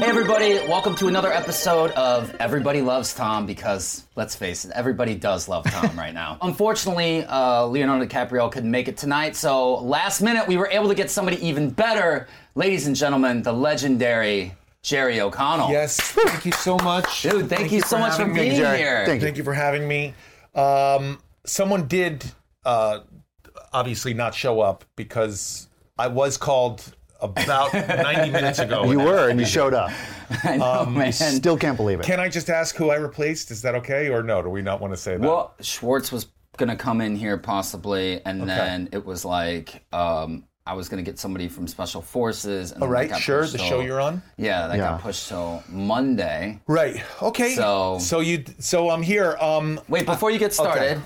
Hey everybody, welcome to another episode of Everybody Loves Tom, because let's face it, everybody does love Tom right now. Unfortunately, Leonardo DiCaprio couldn't make it tonight, so last minute we were able to get somebody even better. Ladies and gentlemen, the legendary Jerry O'Connell. Yes, thank you so much. Dude, thank you so much for being here. Thank you for having me. Someone did obviously not show up because I was called about 90 minutes ago. You were, and you showed up. I know, man. Still can't believe it. Can I just ask who I replaced? Is that okay, or no? Do we not want to say that? Well, Schwartz was going to come in here possibly, and then it was like I was going to get somebody from Special Forces. And the show you're on? Yeah, that got pushed till Monday. Right, okay. So I'm here. Wait, before you get started,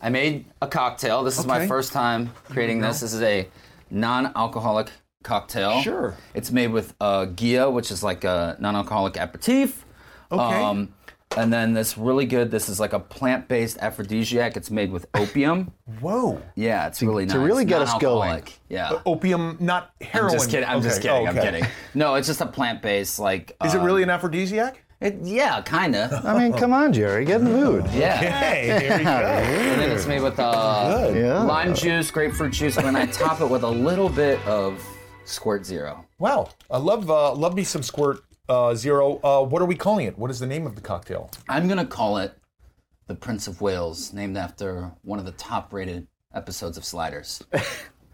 I made a cocktail. This is my first time creating this. This is a non-alcoholic cocktail. Sure. It's made with Gia, which is like a non-alcoholic aperitif. Okay. And then this really good, this is like a plant-based aphrodisiac. It's made with opium. Whoa. Yeah, it's really nice. To really get us going. Yeah. Opium, not heroin. I'm just kidding. No, it's just a plant-based, like... Is it really an aphrodisiac? Yeah, kind of. I mean, come on, Jerry, get in the mood. Yeah. Okay, here we go. And then it's made with lime juice, grapefruit juice, and then I top it with a little bit of Squirt Zero. Wow. I love me some Squirt Zero. What are we calling it? What is the name of the cocktail? I'm going to call it The Prince of Wales, named after one of the top-rated episodes of Sliders.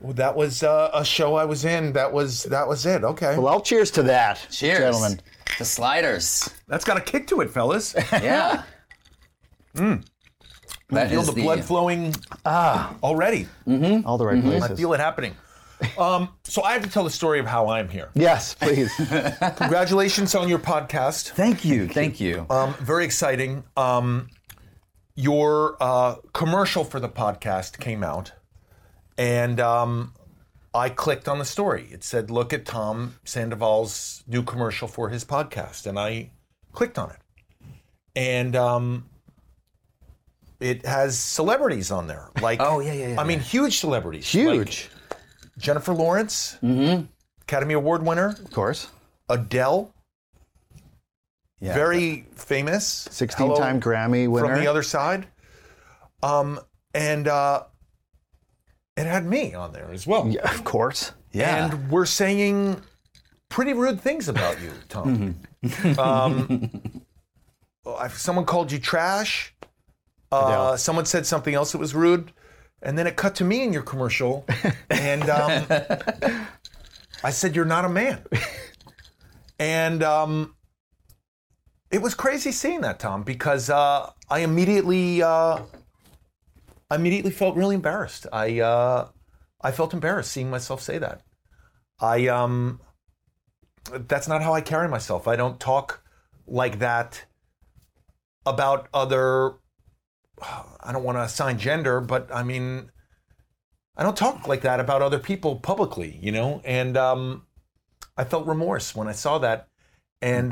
Well, that was a show I was in. That was it. Okay. Well, I'll cheers to that. Cheers, gentlemen. To Sliders. That's got a kick to it, fellas. Yeah. I feel the blood flowing already. Mm-hmm. All the right places. I feel it happening. So I have to tell the story of how I'm here. Yes, please. Congratulations on your podcast. Thank you. Very exciting. Your commercial for the podcast came out, and I clicked on the story. It said, look at Tom Sandoval's new commercial for his podcast, and I clicked on it. And it has celebrities on there. Like, I mean, huge celebrities. Huge. Like, Jennifer Lawrence, Academy Award winner. Of course. Adele, very famous. 16-time Grammy winner. From the Other Side. And it had me on there as well. Yeah, of course. Yeah. And we're saying pretty rude things about you, Tom. Mm-hmm. Someone called you trash. Someone said something else that was rude. And then it cut to me in your commercial, and I said, you're not a man. And it was crazy seeing that, Tom, because I immediately felt really embarrassed. I felt embarrassed seeing myself say that. That's not how I carry myself. I don't talk like that about other... I don't want to assign gender, but I mean, I don't talk like that about other people publicly, you know? And I felt remorse when I saw that. And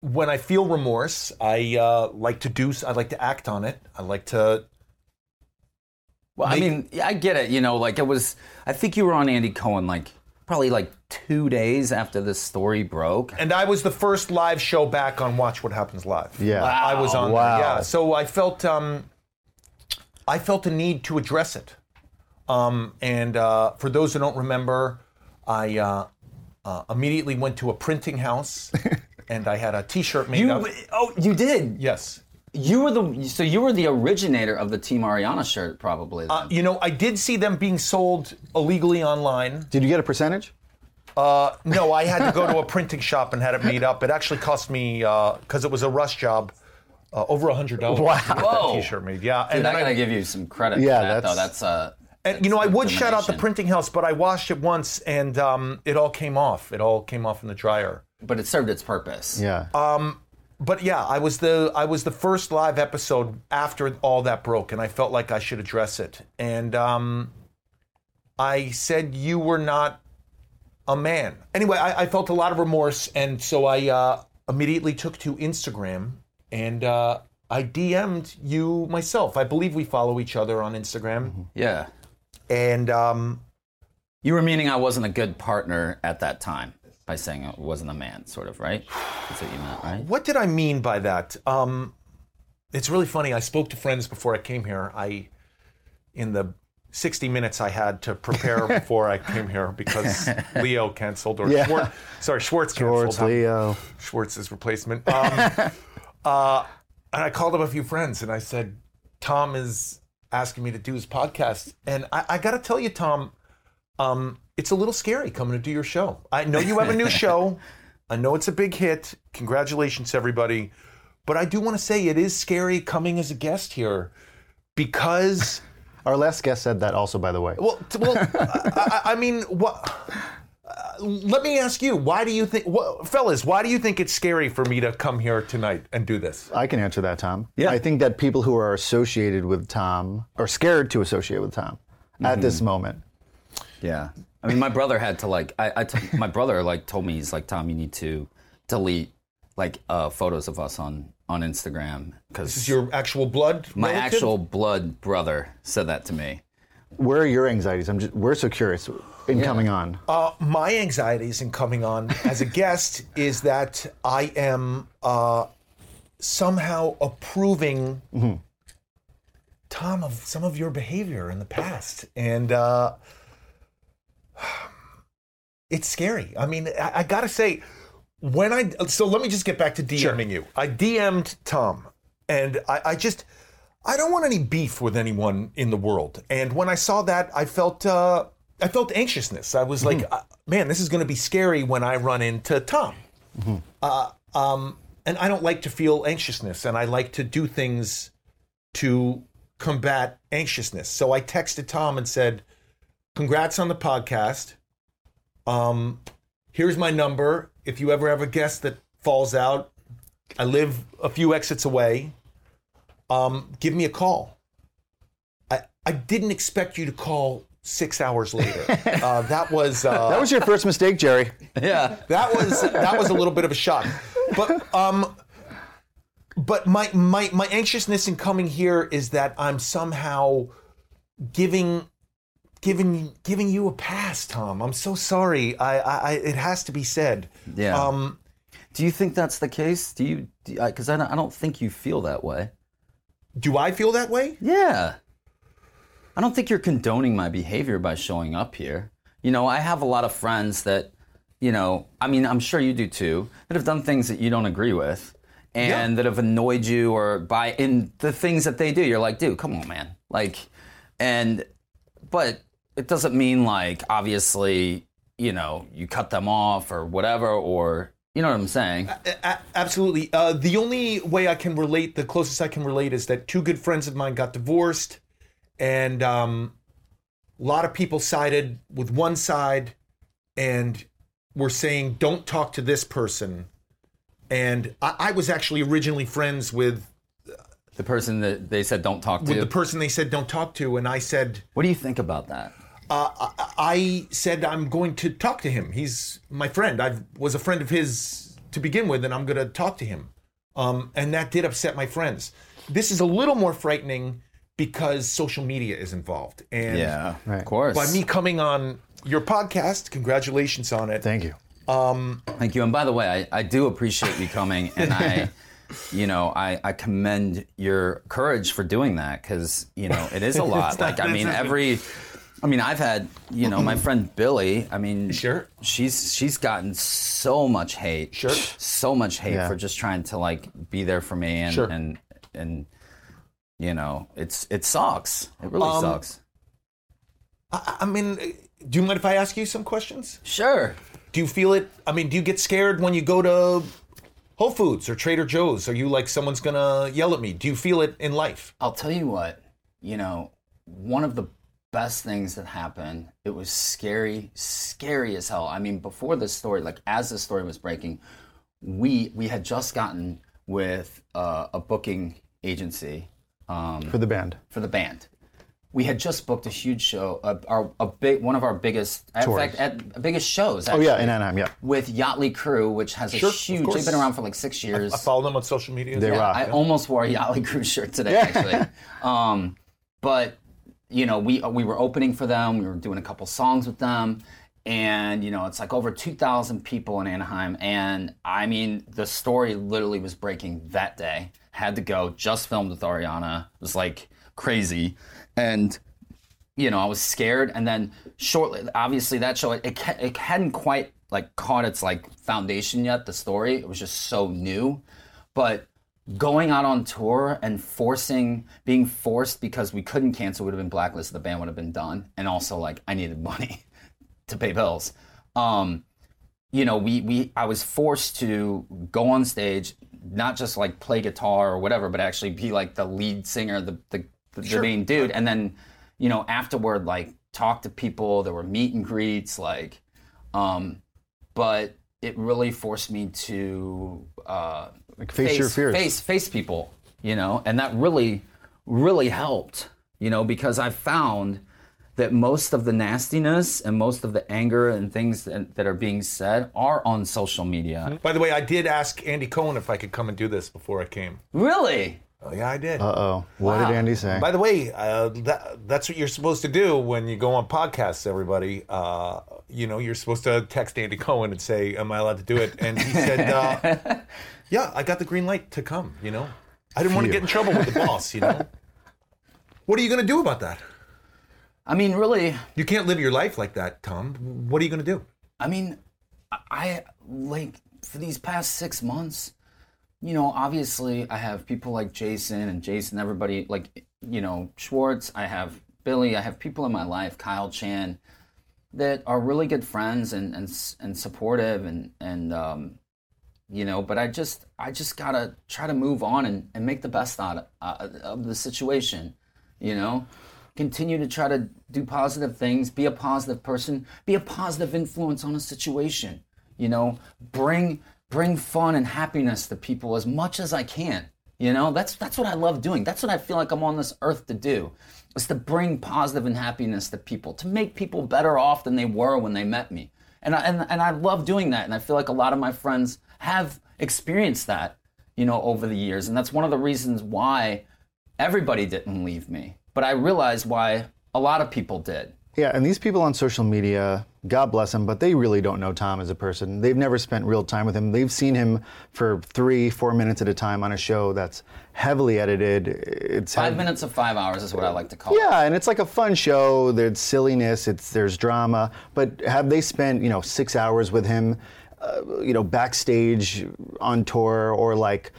when I feel remorse, I like to act on it. I like to... Well, I mean, I get it, you know, like I think you were on Andy Cohen, like probably like 2 days after this story broke. And I was the first live show back on Watch What Happens Live. Yeah. Wow. I was on there, yeah. So I felt a need to address it. And for those who don't remember, I immediately went to a printing house and I had a t-shirt made up. Oh, you did? Yes. You were the originator of the Team Ariana shirt, probably. Then. I did see them being sold illegally online. Did you get a percentage? No, I had to go to a printing shop and had it made up. It actually cost me, because it was a rush job, over $100 to get that t-shirt made. Yeah, and I'm gonna give you some credit. Yeah, for that, though. That's and I would shout out the printing house, but I washed it once and it all came off. It all came off in the dryer. But it served its purpose. Yeah. But yeah, I was the first live episode after all that broke, and I felt like I should address it. And I said, you were not a man. Anyway, I felt a lot of remorse, and so I immediately took to Instagram, and I DM'd you myself. I believe we follow each other on Instagram. Yeah. And... you were meaning I wasn't a good partner at that time. by saying it wasn't a man, sort of, right? That's what you meant, right? What did I mean by that? It's really funny. I spoke to friends before I came here. In the 60 minutes I had to prepare before I came here because Leo canceled, or Schwartz canceled. Schwartz's replacement. And I called up a few friends and I said, Tom is asking me to do his podcast. And I got to tell you, Tom, it's a little scary coming to do your show. I know you have a new show. I know it's a big hit. Congratulations, everybody. But I do want to say it is scary coming as a guest here because... Our last guest said that also, by the way. Well, let me ask you, why do you think, fellas, why do you think it's scary for me to come here tonight and do this? I can answer that, Tom. Yeah. I think that people who are associated with Tom are scared to associate with Tom at this moment. Yeah. I mean, my brother had to, like, my brother, like, told me, he's like, Tom, you need to delete, like, photos of us on Instagram. Cause this is your actual blood My relative? Actual blood brother said that to me. Where are your anxieties? We're so curious in coming on. My anxieties in coming on as a guest is that I am somehow approving, Tom, of some of your behavior in the past. And it's scary. I mean, I got to say... So let me just get back to DMing you. I DM'd Tom, and I don't want any beef with anyone in the world. And when I saw that, I felt anxiousness. I was like, man, this is going to be scary when I run into Tom. And I don't like to feel anxiousness, and I like to do things to combat anxiousness. So I texted Tom and said, congrats on the podcast. Here's my number. If you ever have a guest that falls out, I live a few exits away. Give me a call. I didn't expect you to call 6 hours later. That was your first mistake, Jerry. Yeah. That was a little bit of a shock. But my anxiousness in coming here is that I'm somehow giving you a pass, Tom. I'm so sorry. I it has to be said. Yeah. Do you think that's the case? Because I don't think you feel that way. Do I feel that way? Yeah. I don't think you're condoning my behavior by showing up here. You know, I have a lot of friends that, you know, I mean, I'm sure you do too, that have done things that you don't agree with and that have annoyed you or in the things that they do. You're like, dude, come on, man. But it doesn't mean, like, obviously, you know, you cut them off or whatever, or, you know what I'm saying? Absolutely. The only way I can relate, the closest I can relate, is that two good friends of mine got divorced, and a lot of people sided with one side and were saying, don't talk to this person. And I was actually originally friends with the person that they said don't talk to. With the person they said don't talk to, and I said... What do you think about that? I said I'm going to talk to him. He's my friend. I was a friend of his to begin with, and I'm going to talk to him. And that did upset my friends. This is a little more frightening because social media is involved. And of course. By me coming on your podcast, congratulations on it. Thank you. Thank you. And by the way, I do appreciate you coming, and I... You know, I commend your courage for doing that because, you know, it is a lot. I've had, you know, my friend Billy, I mean, she's gotten so much hate, for just trying to, like, be there for me. And, and you know, it sucks. It really sucks. I mean, do you mind if I ask you some questions? Sure. Do you feel it? I mean, do you get scared when you go to Whole Foods or Trader Joe's? Are you like, someone's gonna yell at me? Do you feel it in life? I'll tell you what, you know, one of the best things that happened, it was scary as hell. I mean, before this story, like as the story was breaking, we had just gotten with a booking agency. For the band. We had just booked a huge show, one of our biggest shows, actually. Oh, yeah, in Anaheim, yeah. With Yachty Crew, which has a huge, they've been around for like 6 years. I follow them on social media. I almost wore a Yachty Crew shirt today, actually. But, you know, we were opening for them, we were doing a couple songs with them, And, you know, it's like over 2,000 people in Anaheim. And, I mean, the story literally was breaking that day. Had to go, just filmed with Ariana. It was, like, crazy. And, you know, I was scared. And then shortly, obviously, that show, it hadn't quite, like, caught its, like, foundation yet, the story. It was just so new. But going out on tour and being forced because we couldn't cancel, would have been blacklisted, the band would have been done. And also, like, I needed money to pay bills. You know, I was forced to go on stage, not just like play guitar or whatever, but actually be like the lead singer, the main dude. And then, you know, afterward, like talk to people, there were meet and greets, like, but it really forced me to face your fears, face people, you know, and that really, really helped, you know, because I found that most of the nastiness and most of the anger and things that are being said are on social media. By the way, I did ask Andy Cohen if I could come and do this before I came. Really? Oh, yeah, I did. Uh-oh. What did Andy say? By the way, that's what you're supposed to do when you go on podcasts, everybody. You know, you're supposed to text Andy Cohen and say, am I allowed to do it? And he said, yeah, I got the green light to come, you know. I didn't want to get in trouble with the boss, you know. What are you going to do about that? I mean, really, you can't live your life like that, Tom. What are you going to do? I mean, I like for these past 6 months, you know, obviously I have people like Jason, everybody like, you know, Schwartz. I have Billy. I have people in my life, Kyle Chan, that are really good friends and supportive and you know. But I just gotta try to move on and make the best out of the situation, you know. Continue to try to do positive things, be a positive person, be a positive influence on a situation, you know, bring fun and happiness to people as much as I can, you know, that's what I love doing. That's what I feel like I'm on this earth to do, is to bring positive and happiness to people, to make people better off than they were when they met me. And I love doing that. And I feel like a lot of my friends have experienced that, you know, over the years. And that's one of the reasons why everybody didn't leave me. But I realized why a lot of people did. Yeah, and these people on social media, God bless them, but they really don't know Tom as a person. They've never spent real time with him. They've seen him for 3-4 minutes at a time on a show that's heavily edited. It's 5 minutes of 5 hours is what I like to call it. Yeah, and it's like a fun show. There's silliness. There's drama. But have they spent, you know, 6 hours with him, you know, backstage on tour or like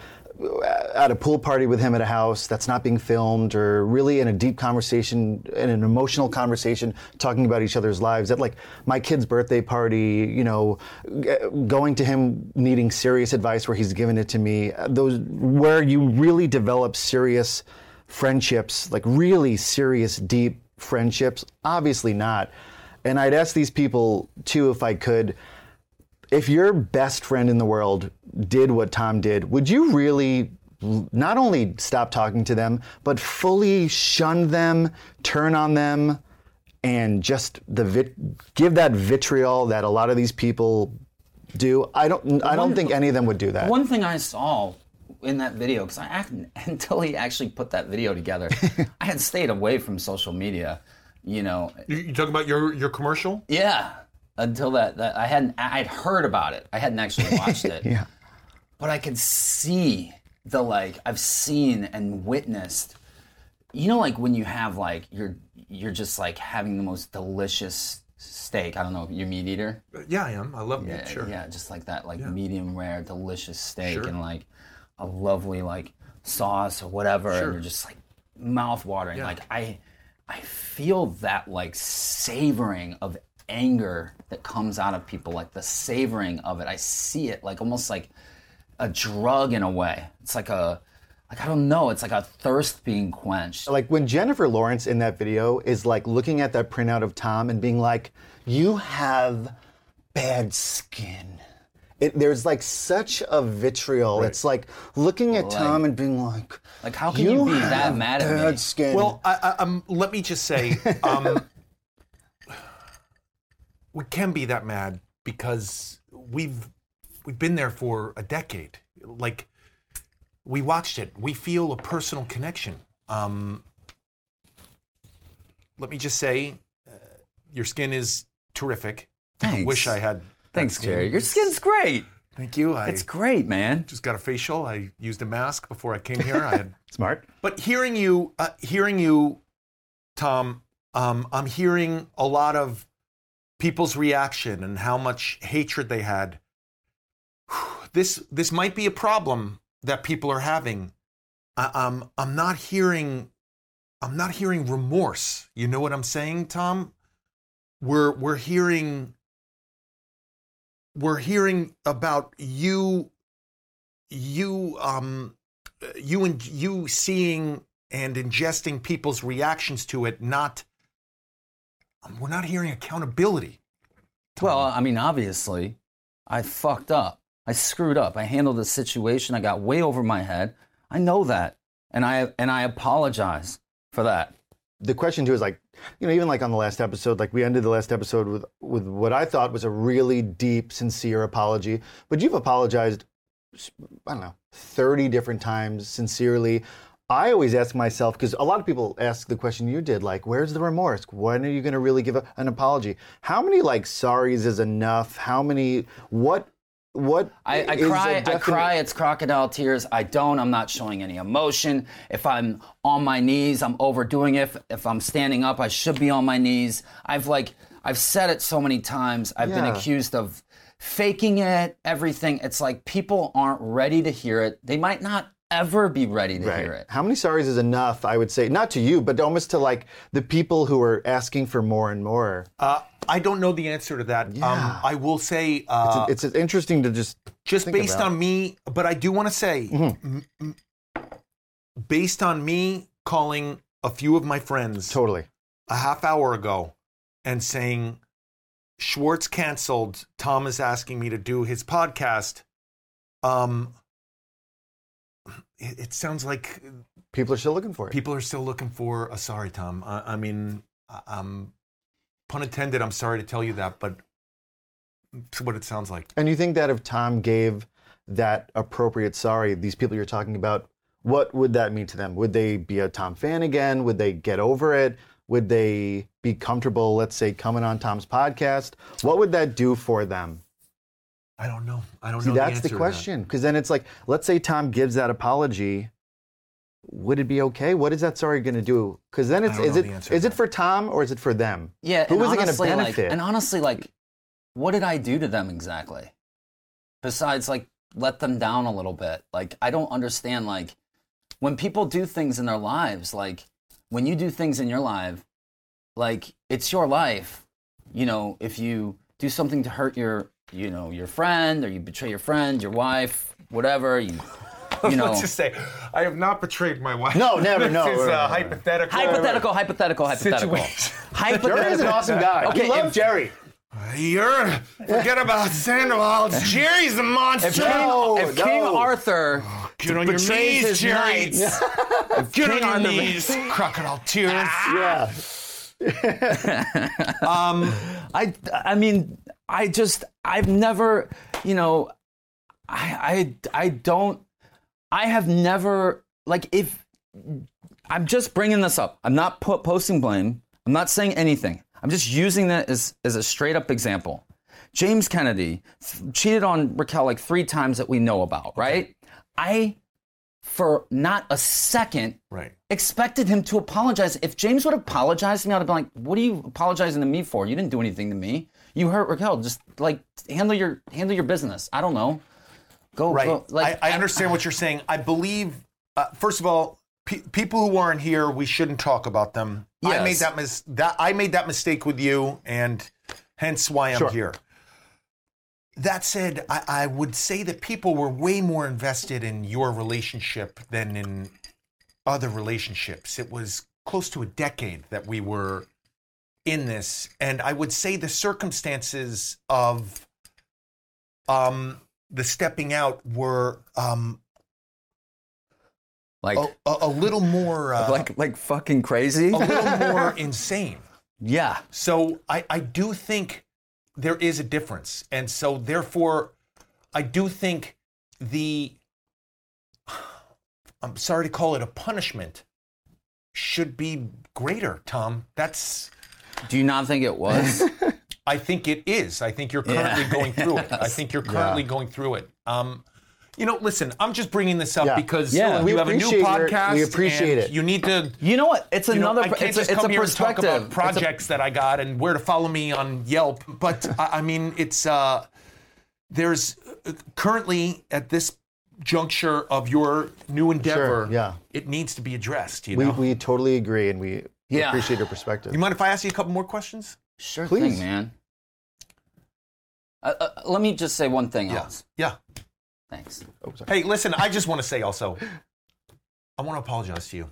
at a pool party with him at a house that's not being filmed, or really in a deep conversation, in an emotional conversation, talking about each other's lives at like my kid's birthday party, you know, going to him needing serious advice where he's given it to me, those where you really develop serious friendships, like really serious, deep friendships? Obviously not. And I'd ask these people too, if I could, if your best friend in the world did what Tom did, would you really not only stop talking to them, but fully shun them, turn on them, and just give that vitriol that a lot of these people do? I don't think any of them would do that. One thing I saw in that video, because until he actually put that video together, I had stayed away from social media. You know, you talking about your commercial? Yeah. Until that I'd heard about it. I hadn't actually watched it. Yeah. But I could see the, like, I've seen and witnessed, you know, like when you have like, you're just like having the most delicious steak. I don't know, you're a meat eater? Yeah, I am. I love meat, sure. Yeah, just like that, like medium rare, delicious steak and like a lovely like sauce or whatever. Sure. And you're just like mouth watering. Yeah. Like I feel that like savoring of anger that comes out of people, like the savoring of it. I see it like almost like a drug in a way. It's like I don't know, it's like a thirst being quenched. Like when Jennifer Lawrence in that video is like looking at that printout of Tom and being like, you have bad skin. There's like such a vitriol. Right. It's like looking at Tom and being like how can you be that mad at me? Bad skin. Well, let me just say, we can be that mad because we've been there for a decade. Like, we watched it. We feel a personal connection. Let me just say, your skin is terrific. Thanks. I wish I had. Thanks, Jerry. Your skin's great. Thank you. It's great, man. Just got a facial. I used a mask before I came here. I had smart. But hearing you, Tom, I'm hearing a lot of people's reaction and how much hatred they had. This might be a problem that people are having. I'm not hearing remorse. You know what I'm saying, Tom? We're hearing about you seeing and ingesting people's reactions to it. We're not hearing accountability, Tom. Well, I mean, obviously, I fucked up. I screwed up. I handled the situation. I got way over my head. I know that, and I apologize for that. The question too is, like, you know, even like on the last episode, like we ended the last episode with what I thought was a really deep, sincere apology. But you've apologized, I don't know, 30 different times sincerely. I always ask myself, because a lot of people ask the question you did, like, where's the remorse? When are you going to really give an apology? How many like sorries is enough? How many? What? I cry. It's crocodile tears. I don't. I'm not showing any emotion. If I'm on my knees, I'm overdoing it. If I'm standing up, I should be on my knees. I've said it so many times. I've been accused of faking it. Everything. It's like people aren't ready to hear it. They might not ever be ready to hear it. How many sorries is enough, I would say, not to you, but almost to like the people who are asking for more and more? I don't know the answer to that. Yeah. I will say... It's interesting to just think based about on me, but I do want to say, mm-hmm. Based on me calling a few of my friends totally a half hour ago and saying, Schwartz canceled, Tom is asking me to do his podcast, it sounds like people are still looking for it. People are still looking for a sorry, Tom. I mean, pun intended, I'm sorry to tell you that, but it's what it sounds like. And you think that if Tom gave that appropriate sorry, these people you're talking about, what would that mean to them? Would they be a Tom fan again? Would they get over it? Would they be comfortable, let's say, coming on Tom's podcast? What would that do for them? I don't know. See, that's the question. Because then it's like, let's say Tom gives that apology. Would it be okay? What is that sorry going to do? Because then is it for Tom or is it for them? Yeah. Who is it going to benefit? Like, and honestly, like, what did I do to them exactly? Besides, like, let them down a little bit. Like, I don't understand, like, when people do things in their lives, like, when you do things in your life, like, it's your life. You know, if you do something to hurt your friend, or you betray your friend, your wife, whatever, you know. Let's just say, I have not betrayed my wife. No, never, no. This is hypothetical. Hypothetical. Hypothetical. Jerry's an awesome guy. Okay, you love Jerry. Forget about Sandoval. Jerry's a monster. If King Arthur... Get on your knees, Jerry. Get on your knees. Crocodile tears. Yeah. I mean... I'm just bringing this up. I'm not posting blame. I'm not saying anything. I'm just using that as a straight up example. James Kennedy cheated on Raquel like 3 times that we know about, right? I, for not a second, expected him to apologize. If James would have apologized to me, I would have been like, what are you apologizing to me for? You didn't do anything to me. You hurt Raquel. Just like handle your business. I don't know. Go. Like, I understand what you're saying. I believe. First of all, people who aren't here, we shouldn't talk about them. Yes. I made that mistake with you, and hence why I'm here. That said, I would say that people were way more invested in your relationship than in other relationships. It was close to a decade that we were in this, and I would say the circumstances of the stepping out were like a little more like fucking crazy, a little more insane. Yeah. So I do think there is a difference, and so therefore, I do think I'm sorry to call it a punishment should be greater, Tom. That's. Do you not think it was? I think it is. I think you're currently going through it. I think you're currently going through it. You know, listen, I'm just bringing this up because you have a new podcast. We appreciate it. You need to. You know what? It's another. You know, I can't just come here and talk about projects that I got and where to follow me on Yelp. But I mean, it's there's currently at this juncture of your new endeavor. Sure, yeah. It needs to be addressed. You know, we totally agree, and we appreciate your perspective. You mind if I ask you a couple more questions? Sure, please, thing, man. Let me just say one thing else. Yeah. Thanks. Oh, hey, listen, I just want to say also, I want to apologize to you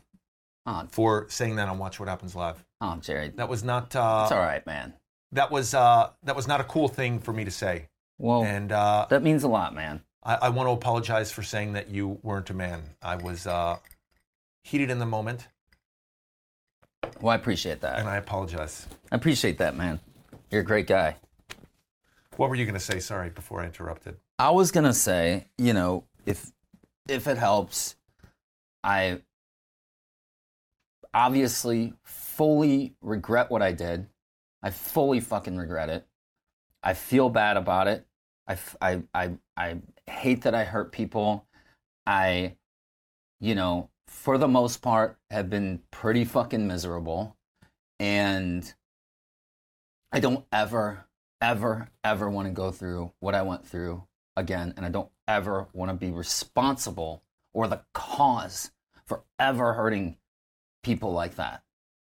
for saying that on Watch What Happens Live. Oh, Jerry. That was not... It's all right, man. That was not a cool thing for me to say. Well, and, that means a lot, man. I want to apologize for saying that you weren't a man. I was heated in the moment. Well, I appreciate that. And I apologize. I appreciate that, man. You're a great guy. What were you going to say? Sorry, before I interrupted. I was going to say, you know, if it helps, I obviously fully regret what I did. I fully fucking regret it. I feel bad about it. I hate that I hurt people. I, you know, for the most part, have been pretty fucking miserable. And I don't ever want to go through what I went through again, and I don't ever want to be responsible or the cause for ever hurting people like that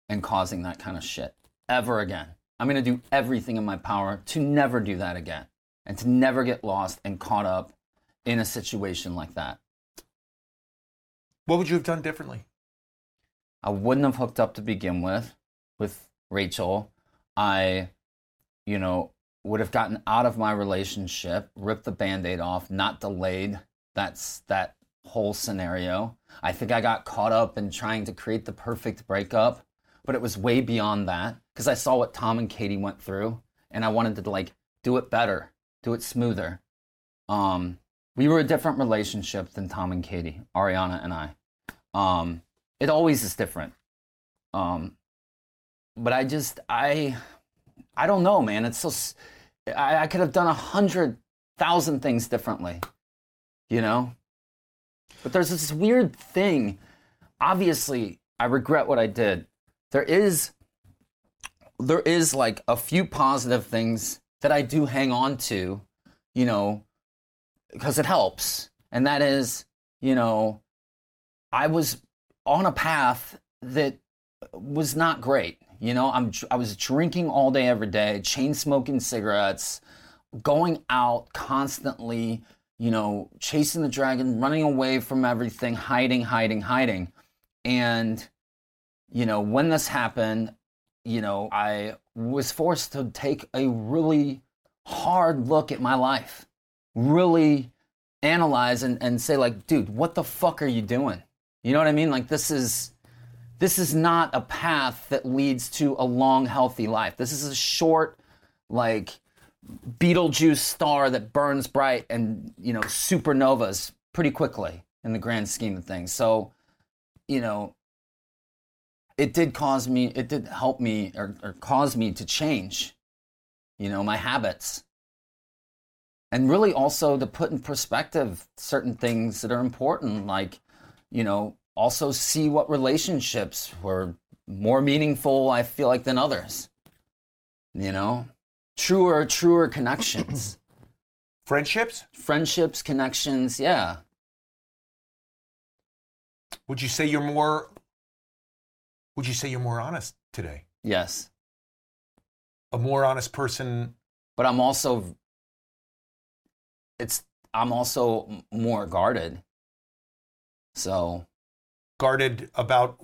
and causing that kind of shit ever again. I'm going to do everything in my power to never do that again and to never get lost and caught up in a situation like that. What would you have done differently? I wouldn't have hooked up to begin with Rachel. I, you know, would have gotten out of my relationship, ripped the Band-Aid off, not delayed that whole scenario. I think I got caught up in trying to create the perfect breakup, but it was way beyond that because I saw what Tom and Katie went through, and I wanted to, like, do it better, do it smoother. We were a different relationship than Tom and Katie, Ariana and I. It always is different. But I just, I don't know, man. It's so... I could have done 100,000 things differently, you know? But there's this weird thing. Obviously, I regret what I did. There is like a few positive things that I do hang on to, you know, because it helps. And that is, you know, I was on a path that was not great. You know, I was drinking all day, every day, chain smoking cigarettes, going out constantly, you know, chasing the dragon, running away from everything, hiding. And, you know, when this happened, you know, I was forced to take a really hard look at my life, really analyze and say, like, dude, what the fuck are you doing? You know what I mean? Like, This is not a path that leads to a long, healthy life. This is a short, like, Beetlejuice star that burns bright and, you know, supernovas pretty quickly in the grand scheme of things. So, you know, it did cause me to change, you know, my habits. And really also to put in perspective certain things that are important, like, you know, also see what relationships were more meaningful, I feel like, than others. You know? Truer connections. Friendships? Friendships, connections, yeah. Would you say you're more honest today? Yes. A more honest person. But I'm also more guarded. So guarded about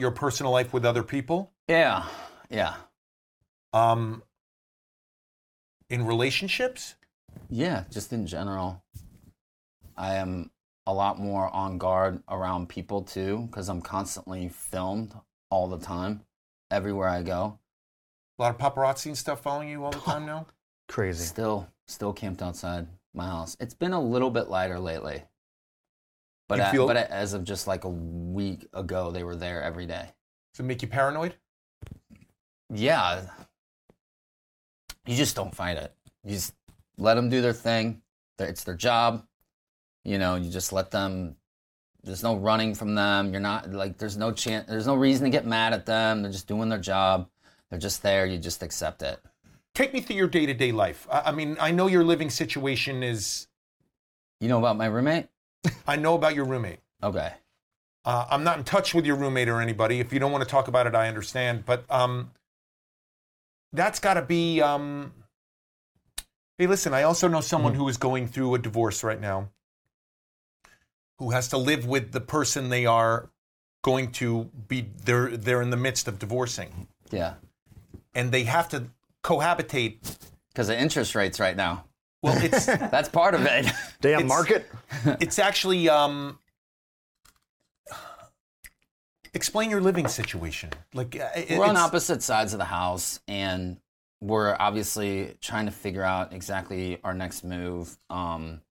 your personal life with other people? Yeah. In relationships? Yeah, just in general. I am a lot more on guard around people too, because I'm constantly filmed all the time, everywhere I go. A lot of paparazzi and stuff following you all the time now? Crazy. Still camped outside my house. It's been a little bit lighter lately. But as of just like a week ago, they were there every day. Does it make you paranoid? Yeah. you just don't fight it. You just let them do their thing. It's their job. You know, you just let them. There's no running from them. You're not like, there's no chance. There's no reason to get mad at them. They're just doing their job. They're just there. You just accept it. Take me through your day-to-day life. I mean, I know your living situation is... You know about my roommate? I know about your roommate. Okay. I'm not in touch with your roommate or anybody. If you don't want to talk about it, I understand. But that's got to be... Hey, listen, I also know someone who is going through a divorce right now, who has to live with the person they are going to be... They're in the midst of divorcing. Yeah. And they have to... cohabitate because of interest rates right now. Well, it's that's part of it. Damn market. It's actually explain your living situation. Like we're on opposite sides of the house, and we're obviously trying to figure out exactly our next move. Because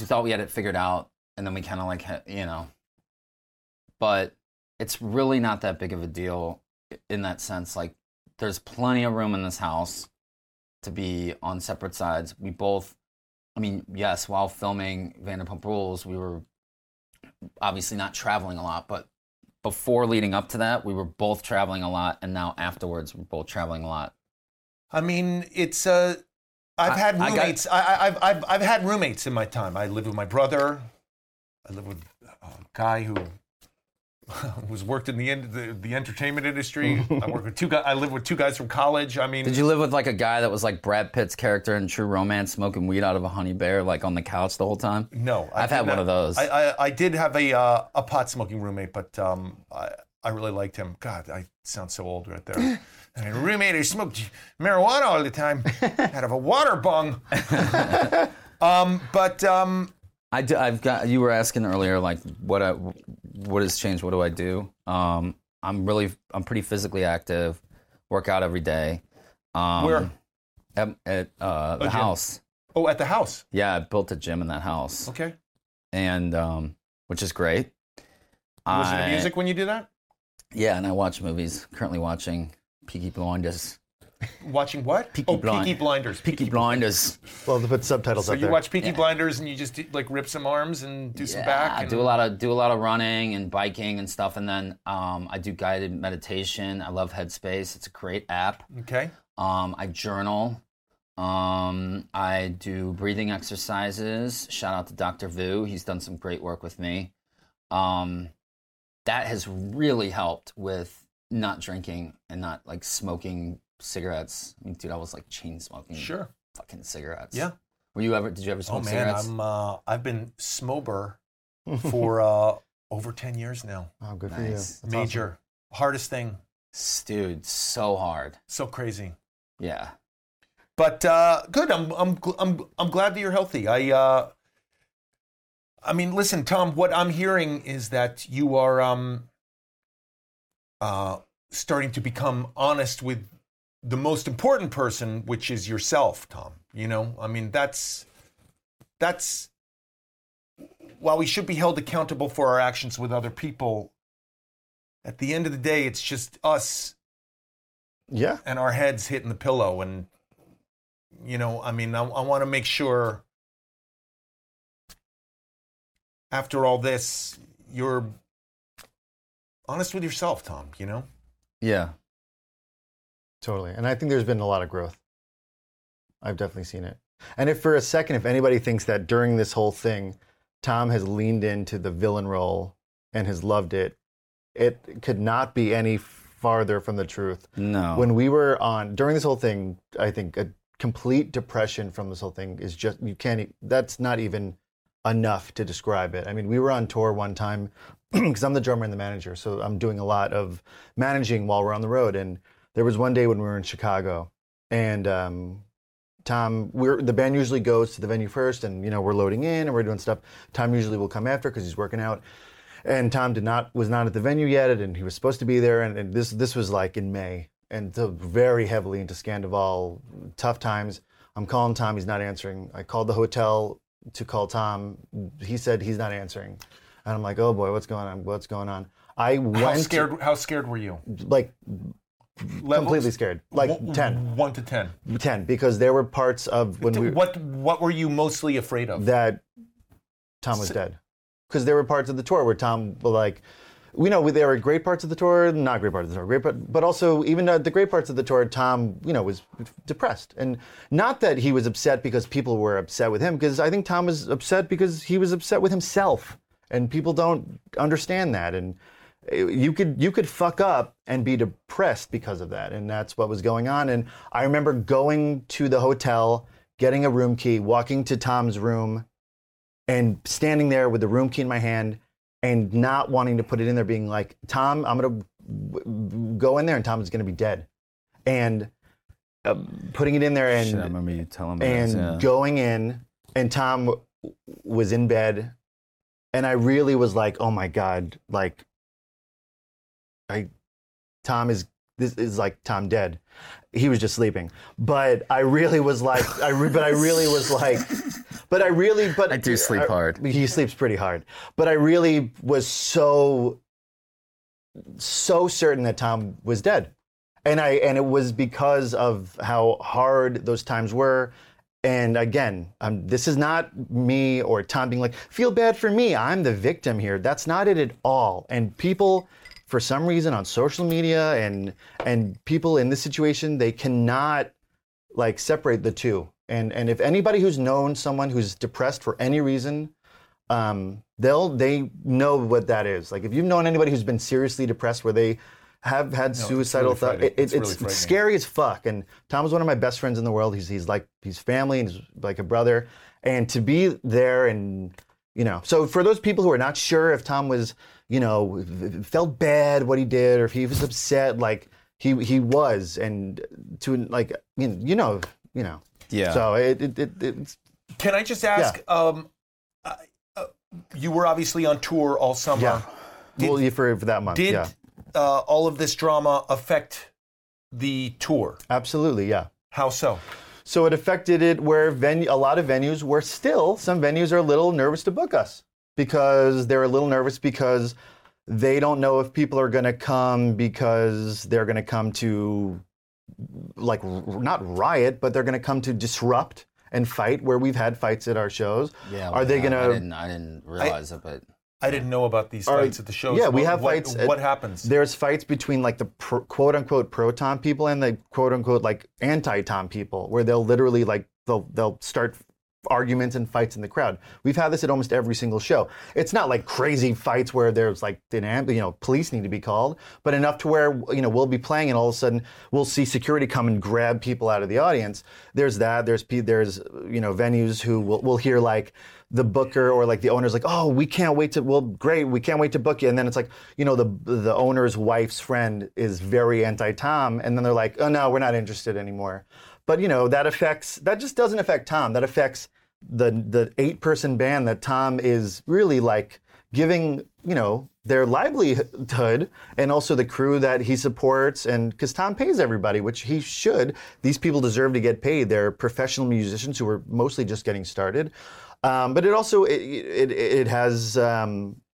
we thought we had it figured out, and then we kind of like but it's really not that big of a deal in that sense, like. There's plenty of room in this house to be on separate sides. We both, I mean, yes, while filming Vanderpump Rules, we were obviously not traveling a lot, but before leading up to that, we were both traveling a lot, and now afterwards, we're both traveling a lot. I mean, it's I've had roommates in my time. I lived with my brother. I lived with a guy who. Was worked in the entertainment industry. I lived with two guys from college. I mean, did you live with like a guy that was like Brad Pitt's character in True Romance, smoking weed out of a honey bear, like on the couch the whole time? No, I've had one of those. I did have a pot smoking roommate, but I really liked him. God, I sound so old right there. I mean, roommate who smoked marijuana all the time out of a water bung. I've got. You were asking earlier, like what has changed? What do I do? I'm pretty physically active. Work out every day. Where? At the house. Oh, at the house. Yeah, I built a gym in that house. Okay. And which is great. Listen to music when you do that? Yeah, and I watch movies. Currently watching Peaky Blinders. Watching what? Peaky Blinders. Peaky Blinders. Well, they put subtitles up there. So you watch Peaky Blinders and you just like rip some arms and do some back. And... I do a lot of running and biking and stuff, and then I do guided meditation. I love Headspace. It's a great app. Okay. I journal. I do breathing exercises. Shout out to Dr. Vu. He's done some great work with me. That has really helped with not drinking and not like smoking. Cigarettes. I mean, dude, I was like chain smoking. Sure. Fucking cigarettes. Yeah. Did you ever smoke cigarettes? Oh man, I've been sober for over 10 years now. Oh, good for you. That's major. Awesome. Hardest thing. Dude, so hard. So crazy. Yeah. But good. I'm glad that you're healthy. I mean, listen, Tom, what I'm hearing is that you are starting to become honest with the most important person, which is yourself, Tom. You know, I mean, that's while we should be held accountable for our actions with other people, at the end of the day, it's just us. Yeah. And our heads hitting the pillow. And, you know, I mean, I want to make sure after all this, you're honest with yourself, Tom, you know? Yeah. Totally. And I think there's been a lot of growth. I've definitely seen it. And if for a second, if anybody thinks that during this whole thing, Tom has leaned into the villain role and has loved it, it could not be any farther from the truth. No. When we were during this whole thing, I think a complete depression from this whole thing is just, that's not even enough to describe it. I mean, we were on tour one time because I'm the drummer and the manager. So I'm doing a lot of managing while we're on the road. And there was one day when we were in Chicago, and Tom, the band usually goes to the venue first, and you know we're loading in and we're doing stuff. Tom usually will come after because he's working out, and Tom was not at the venue yet, and he was supposed to be there. And this was like in May, and so very heavily into Scandoval, tough times. I'm calling Tom, he's not answering. I called the hotel to call Tom. He said he's not answering, and I'm like, oh boy, what's going on? I went. How scared were you? Like. levels? Completely scared. Like 10. 1 to 10. 10, because there were parts of when we... What were you mostly afraid of? That Tom was dead. Because there were parts of the tour where Tom, like... We know there were great parts of the tour, not great parts of the tour, but also even the great parts of the tour, Tom, was depressed. And not that he was upset because people were upset with him, because I think Tom was upset because he was upset with himself. And people don't understand that. And you could fuck up and be depressed because of that. And that's what was going on. And I remember going to the hotel, getting a room key, walking to Tom's room, and standing there with the room key in my hand, and not wanting to put it in there, being like, Tom, I'm going to go in there and Tom's going to be dead. And putting it in there and, shit, I remember you telling me this, yeah. Going in, and Tom was in bed. And I really was like, oh my God, like, this is like Tom dead. He was just sleeping. But I really was like, I do sleep hard. He sleeps pretty hard. But I really was so certain that Tom was dead. And it was because of how hard those times were. And again, this is not me or Tom being like, feel bad for me, I'm the victim here. That's not it at all. And people, for some reason, on social media and people in this situation, they cannot like separate the two. And if anybody who's known someone who's depressed for any reason, they know what that is. Like if you've known anybody who's been seriously depressed, where they have had suicidal thoughts, it's scary as fuck. And Tom is one of my best friends in the world. He's family and he's like a brother. And to be there and so for those people who are not sure if Tom was, felt bad what he did or if he was upset, like he was, and to like . Yeah. So it's... Can I just ask? Yeah. You were obviously on tour all summer. Yeah. For that month. Did all of this drama affect the tour? Absolutely. Yeah. How so? So it affected it where a lot of venues were still. Some venues are a little nervous to book us because they're a little nervous because they don't know if people are going to come because they're going to come to. Like not riot, but they're going to come to disrupt and fight. Where we've had fights at our shows, yeah. Are they going to? I didn't realize it, but I didn't know about these fights at the shows. Yeah, we have fights. What happens? There's fights between like the quote unquote pro Tom people and the quote unquote like anti Tom people, where they'll literally like they'll start arguments and fights in the crowd. We've had this at almost every single show. It's not like crazy fights where there's like police need to be called, but enough to where we'll be playing and all of a sudden we'll see security come and grab people out of the audience. There's that. There's venues who will hear like the booker or like the owner's like, oh, we can't wait to book you, and then it's like the owner's wife's friend is very anti-Tom, and then they're like, oh no, we're not interested anymore. But that just doesn't affect Tom. That affects the 8-person band that Tom is really like giving, their livelihood, and also the crew that he supports, and because Tom pays everybody, which he should. These people deserve to get paid. They're professional musicians who are mostly just getting started. But it also it has.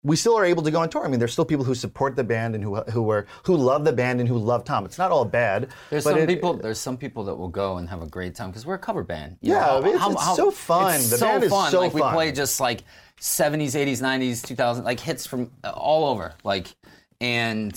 We still are able to go on tour. I mean, there's still people who support the band and who love the band and who love Tom. It's not all bad. There's some people that will go and have a great time because we're a cover band. It's so fun. The band is so fun. We play just like 70s, 80s, 90s, 2000s, like hits from all over. Like, and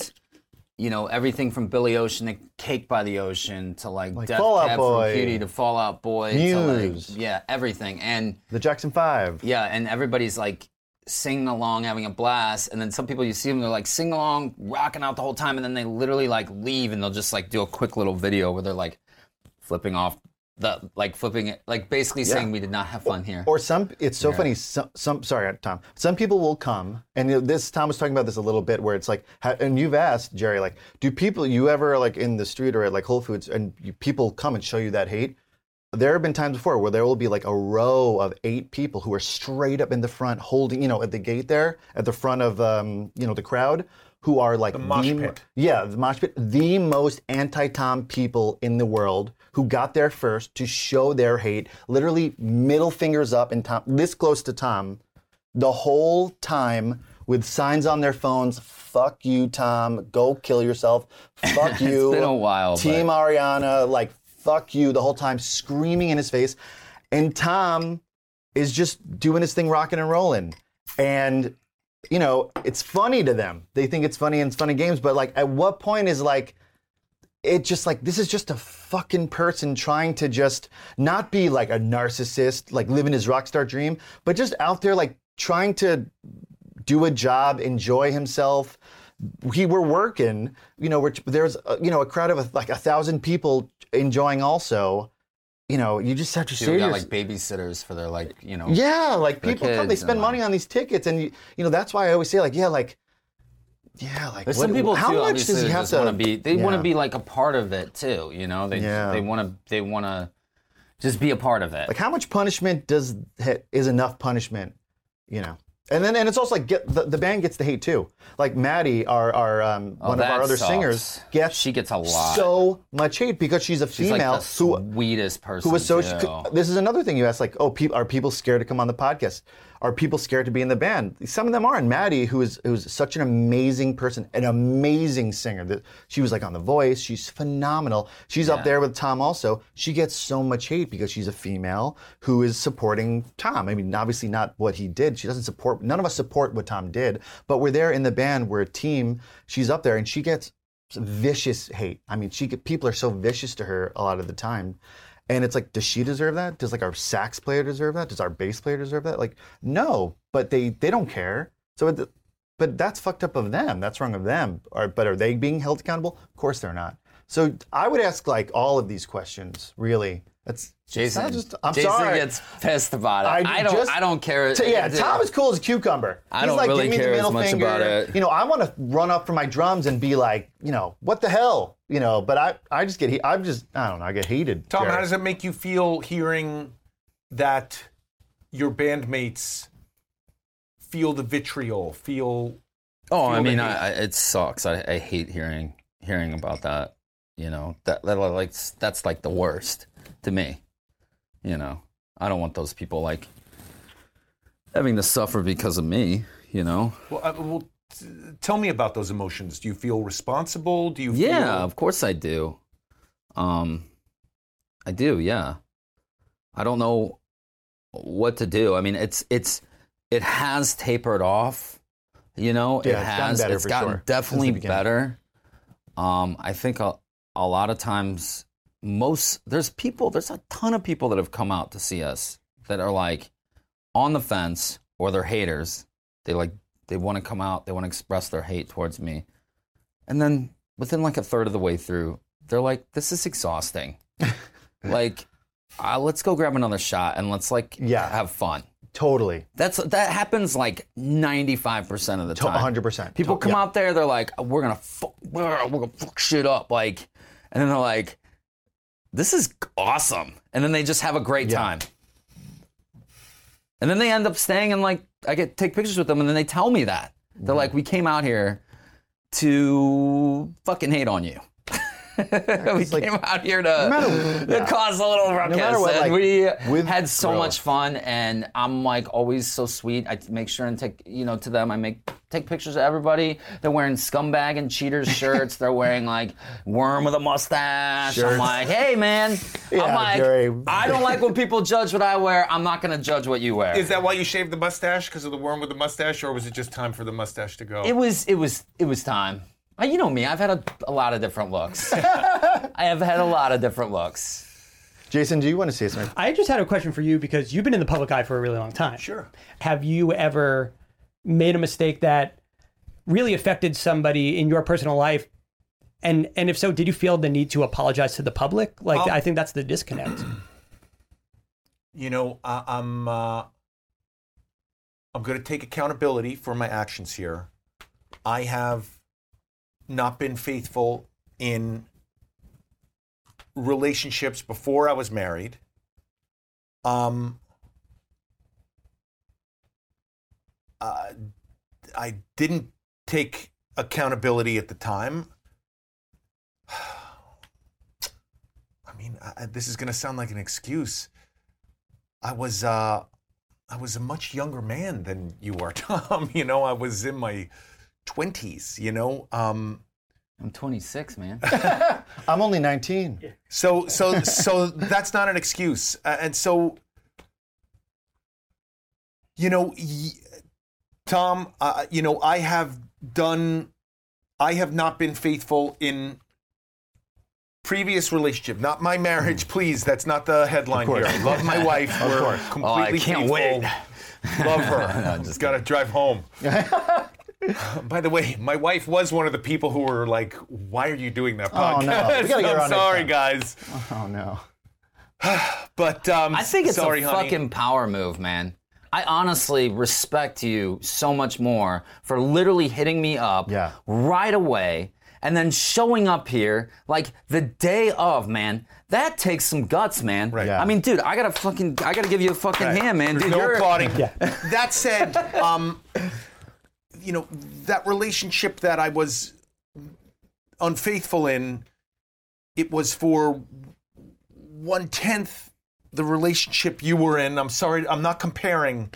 everything from Billy Ocean to Cake by the Ocean to like Def Cab for Cutie to Fall Out Boy, Muse, to everything, and the Jackson 5. Yeah, and everybody's like singing along, having a blast, and then some people, you see them, they're like sing along, rocking out the whole time, and then they literally like leave, and they'll just like do a quick little video where they're like flipping off basically saying we did not have fun here. Or funny. Sorry, Tom. Some people will come, and this Tom was talking about this a little bit, where it's like, and you've asked Jerry, like, do people you ever like in the street or at like Whole Foods, and people come and show you that hate? There have been times before where there will be like a row of 8 people who are straight up in the front holding, at the gate there, at the front of, the crowd, who are like... The mosh pit. Yeah, the mosh pit. The most anti-Tom people in the world who got there first to show their hate, literally middle fingers up and Tom, this close to Tom, the whole time with signs on their phones, fuck you, Tom, go kill yourself, fuck you. It's been a while. Team but... Ariana, like, fuck you the whole time, screaming in his face. And Tom is just doing his thing, rocking and rolling. And, you know, it's funny to them. They think it's funny and it's fun and games, but, like, at what point is, like, it just, like, this is just a fucking person trying to just not be, like, a narcissist, like, living his rock star dream, but just out there, like, trying to do a job, enjoy himself. We're working, you know, there's, you know, a crowd of, like, 1,000 people enjoying also. You know, you just have to see. You got like babysitters for their, like, you know. Yeah, like people come, they spend money on these tickets, and you know that's why I always say, like, like there's some people how much does he have to? Want to be like a part of it too, you know. They want to just be a part of it. Like how much punishment is enough punishment, you know? And it's also like the band gets the hate too. Like Maddie, one of our other singers, she gets a lot, so much hate because she's female, like the sweetest person. This is another thing you ask, like, are people scared to come on the podcast? Are people scared to be in the band? Some of them are. And Maddie, who's such an amazing person, an amazing singer, that she was like on The Voice. She's phenomenal. She's up there with Tom also. She gets so much hate because she's a female who is supporting Tom. I mean, obviously not what he did. She doesn't support. None of us support what Tom did. But we're there in the band. We're a team. She's up there, and she gets vicious hate. I mean, people are so vicious to her a lot of the time. And it's like, does she deserve that? Does like our sax player deserve that? Does our bass player deserve that? Like, no, but they don't care. But that's fucked up of them. That's wrong of them. But are they being held accountable? Of course they're not. So I would ask like all of these questions, really. That's Jason. Jason gets pissed about it. I don't care. Tom is cool as a cucumber. I don't really care as much about it. You know, I want to run up for my drums and be like, you know, what the hell? You know, but I don't know, I get hated. Tom, Jared, how does it make you feel hearing that your bandmates feel the vitriol, it sucks. I hate hearing about that, you know. That's like the worst to me, you know. I don't want those people, like, having to suffer because of me, you know. Well, tell me about those emotions. Do you feel responsible? Yeah, of course I do. I do, yeah. I don't know what to do. I mean, it has tapered off, you know. Yeah, it's gotten definitely better. I think a lot of times, there's a ton of people that have come out to see us that are like on the fence or they're haters. They want to come out. They want to express their hate towards me. And then within like a third of the way through, they're like, this is exhausting. Like, let's go grab another shot and let's have fun. Totally. That happens like 95% of the time. 100%. People come out there. They're like, we're going to fuck shit up. Like, and then they're like, this is awesome. And then they just have a great time. And then they end up staying and like, I get take pictures with them, and then they tell me that. They're like, we came out here to fucking hate on you. We came out here to cause a little ruckus. We had so much fun, and I'm like always so sweet. I make sure and take pictures of everybody. They're wearing scumbag and cheaters shirts. They're wearing like worm with a mustache. Shirts. I'm like, hey man. I'm like, Jerry. I don't like when people judge what I wear. I'm not gonna judge what you wear. Is that why you shaved the mustache? Because of the worm with the mustache, or was it just time for the mustache to go? It was time. You know me, I've had a lot of different looks. Jason, do you want to say something? I just had a question for you because you've been in the public eye for a really long time. Sure. Have you ever made a mistake that really affected somebody in your personal life? And if so, did you feel the need to apologize to the public? Like, I think that's the disconnect. You know, I'm going to take accountability for my actions here. I have not been faithful in relationships before I was married. I didn't take accountability at the time. I mean, this is going to sound like an excuse. I was I was a much younger man than you are, Tom. You know, I was in my 20s, you know. I'm 26, man. I'm only 19. Yeah. So that's not an excuse. And so, you know, Tom, you know, I have not been faithful in previous relationship, not my marriage, please. That's not the headline here. I love my wife. Of course. Completely I can't faithful. Wait. Love her. No, just gotta drive home. By the way, my wife was one of the people who were like, "Why are you doing that podcast?" Oh, no. We gotta get her on sorry, guys. Oh no. But I think it's sorry, a fucking honey. Power move, man. I honestly respect you so much more for literally hitting me up right away. And then showing up here, like, the day of, man, that takes some guts, man. Right. Yeah. I mean, dude, I gotta give you a fucking hand, man. Dude, no applauding. Yeah. That said, you know, that relationship that I was unfaithful in, it was for 1/10 the relationship you were in. I'm sorry, I'm not comparing.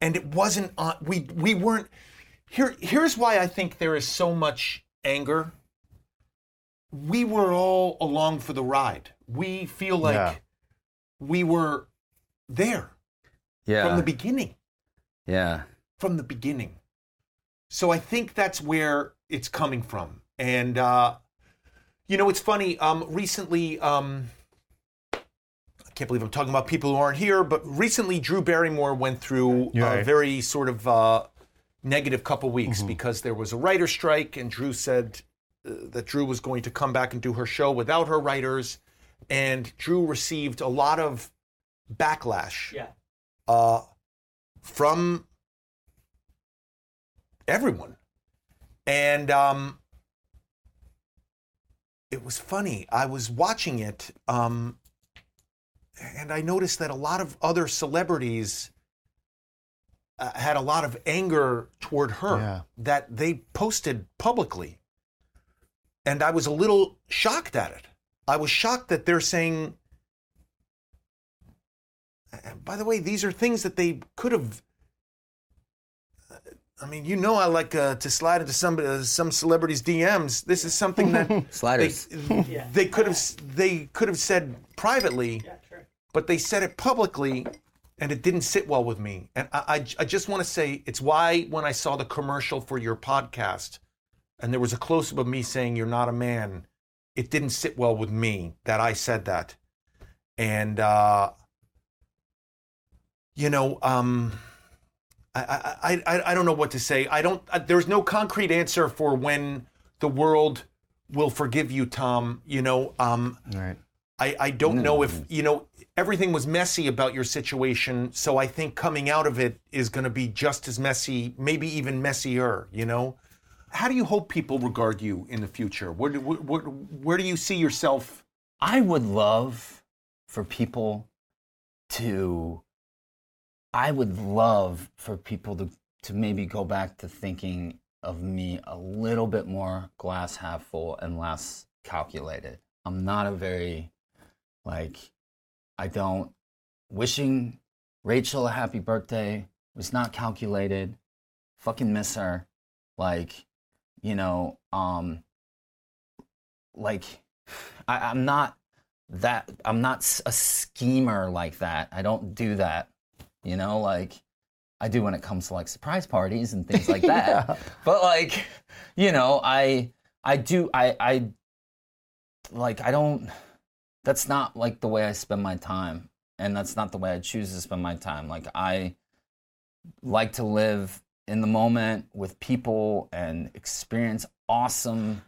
And it wasn't, we weren't, here's why I think there is so much anger. We were all along for the ride. We feel like we were there from the beginning. Yeah. From the beginning. So I think that's where it's coming from. And, you know, it's funny. Recently, I can't believe I'm talking about people who aren't here, but recently Drew Barrymore went through a very sort of negative couple weeks because there was a writer strike, and Drew said that Drew was going to come back and do her show without her writers, and Drew received a lot of backlash from everyone. And it was funny. I was watching it, and I noticed that a lot of other celebrities had a lot of anger toward her that they posted publicly. And I was a little shocked at it. I was shocked that they're saying, by the way, these are things that they could have. I mean, you know, I like to slide into some celebrities' DMs. This is something that Sliders. They could have said privately, but they said it publicly. And it didn't sit well with me. And I just want to say, it's why when I saw the commercial for your podcast, and there was a close-up of me saying, "You're not a man," it didn't sit well with me that I said that. And, you know, I don't know what to say. There's no concrete answer for when the world will forgive you, Tom, you know. All right. I don't know if, you know, everything was messy about your situation, so I think coming out of it is going to be just as messy, maybe even messier, you know? How do you hope people regard you in the future? Where do you see yourself? I would love for people to, to maybe go back to thinking of me a little bit more glass half full and less calculated. I'm not a very... Like, I don't, wishing Rachel a happy birthday was not calculated. Fucking miss her. Like, you know, like, I'm not a schemer like that. I don't do that, you know, like, I do when it comes to, like, surprise parties and things like that. But, like, you know, that's not like the way I spend my time, and that's not the way I choose to spend my time. Like, I like to live in the moment with people and experience awesome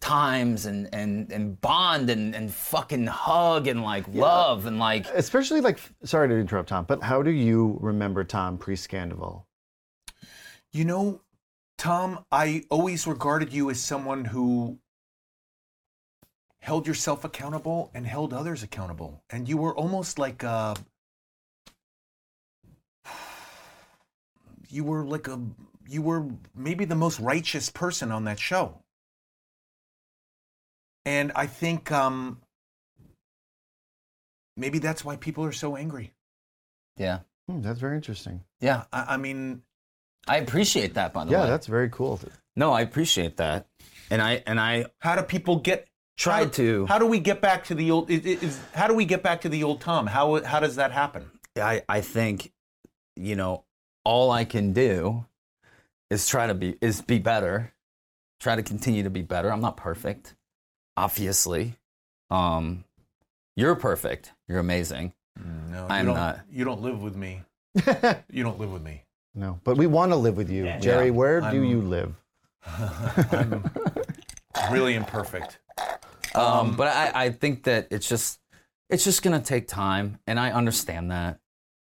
times and bond and fucking hug and like love and like. Especially like, sorry to interrupt, Tom, but how do you remember Tom pre-Scandoval? You know, Tom, I always regarded you as someone who held yourself accountable and held others accountable. And you were almost like you were maybe the most righteous person on that show. And I think maybe that's why people are so angry. Yeah. That's very interesting. Yeah, I mean, I appreciate that, by the way. Yeah, that's very cool. No, I appreciate that. And I how do people get tried to? How do we get back to the old? How do we get back to the old Tom? How does that happen? I think, you know, all I can do is be better, try to continue to be better. I'm not perfect, obviously. You're perfect. You're amazing. No, I'm not. You don't live with me. You don't live with me. No, but we want to live with you, yeah. Jerry. Where do you live? I'm really imperfect. But I think that it's just gonna take time, and I understand that.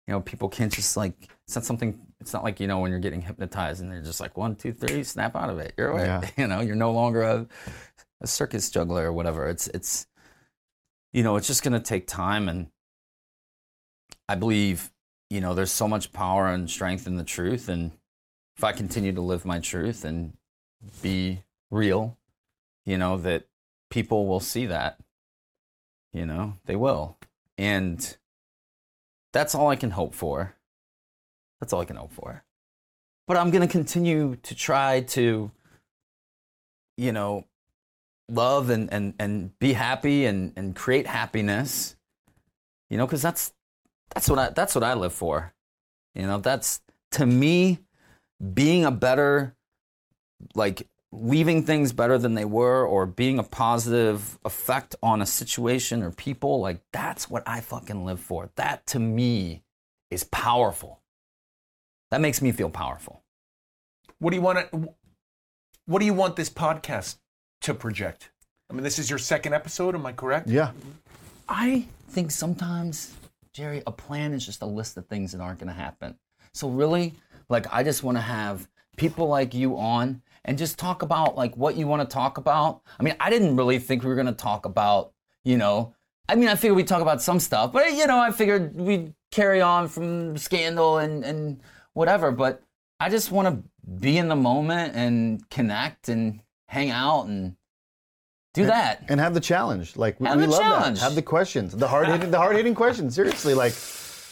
You know, people can't just like. It's not something. It's not like, you know, when you're getting hypnotized and they're just like 1, 2, 3, snap out of it. You're away. Yeah. You know, you're no longer a circus juggler or whatever. It's you know, it's just gonna take time, and I believe, you know, there's so much power and strength in the truth, and if I continue to live my truth and be real, you know, that people will see that, you know, they will. And that's all I can hope for. That's all I can hope for. But I'm going to continue to try to, you know, love and be happy and create happiness, you know, because that's what I live for. You know, that's, to me, being a better, like, leaving things better than they were, or being a positive effect on a situation or people, like, that's what I fucking live for. That, to me, is powerful. That makes me feel powerful. What do you want this podcast to project? I mean, this is your second episode, am I correct? Yeah. I think sometimes, Jerry, a plan is just a list of things that aren't going to happen. So really, like, I just want to have people like you on and just talk about, like, what you want to talk about. I mean, I didn't really think we were going to talk about, you know, I mean, I figured we'd talk about some stuff, but, you know, I figured we'd carry on from Scandal and whatever. But I just want to be in the moment and connect and hang out and do that. And have the challenge. Like, we love that. Have the questions. The hard hitting questions. Seriously, like,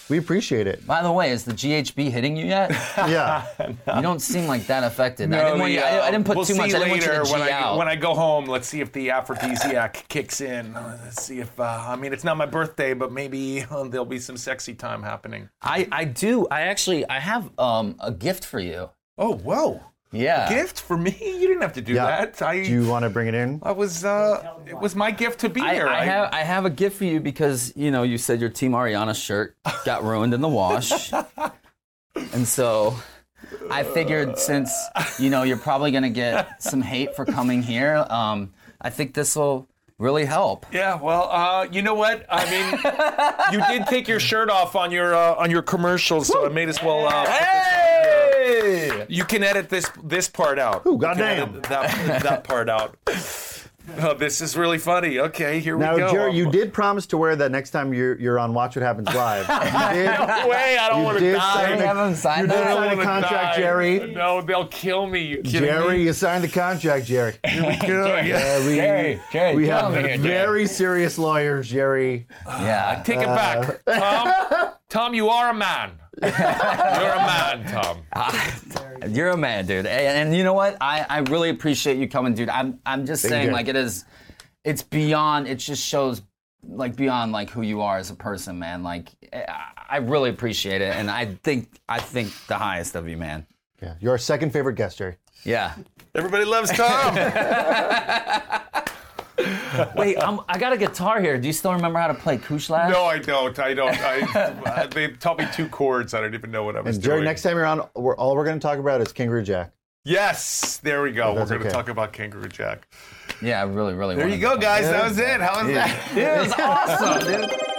we appreciate it. By the way, is the GHB hitting you yet? Yeah. No. You don't seem like that affected. No, I didn't put too much. We'll see later when I go home. Let's see if the aphrodisiac kicks in. Let's see if, I mean, it's not my birthday, but maybe there'll be some sexy time happening. I do. I have a gift for you. Oh, whoa. Yeah. A gift for me? You didn't have to do that. Do you want to bring it in? It was my gift to be here. I have a gift for you because, you know, you said your Team Ariana shirt got ruined in the wash. And so I figured, since, you know, you're probably going to get some hate for coming here, I think this will really help. Yeah, well, you know what? I mean, you did take your shirt off on your commercials, so I may as well put this on here. You can edit this part out. Ooh, goddamn. That part out. Oh, this is really funny. Okay, here we go. Now, Jerry, you did promise to wear that next time you're on Watch What Happens Live. You did, no way! I don't want to die. You did sign the contract, Jerry. No, they'll kill me. You kidding me? Jerry, you signed the contract, Jerry. Here we go. Jerry, we have very serious lawyers, Jerry. Yeah, I take it back, Tom. Tom, you are a man. You're a man, Tom. You're a man, dude. And you know what? I really appreciate you coming, dude. I'm just saying, like, it's beyond, it just shows, like, beyond, like, who you are as a person, man. Like, I really appreciate it. And I think the highest of you, man. Yeah. You're our second favorite guest, Jerry. Yeah. Everybody loves Tom. Wait, I got a guitar here. Do you still remember how to play Kushlash? No, I don't. They taught me 2 chords. I don't even know what I was doing. Jerry, next time you're on, all we're going to talk about is Kangaroo Jack. Yes, there we go. We're going to talk about Kangaroo Jack. Yeah, I really, really want to. There you go, guys. That was it. How was that? It was awesome, dude.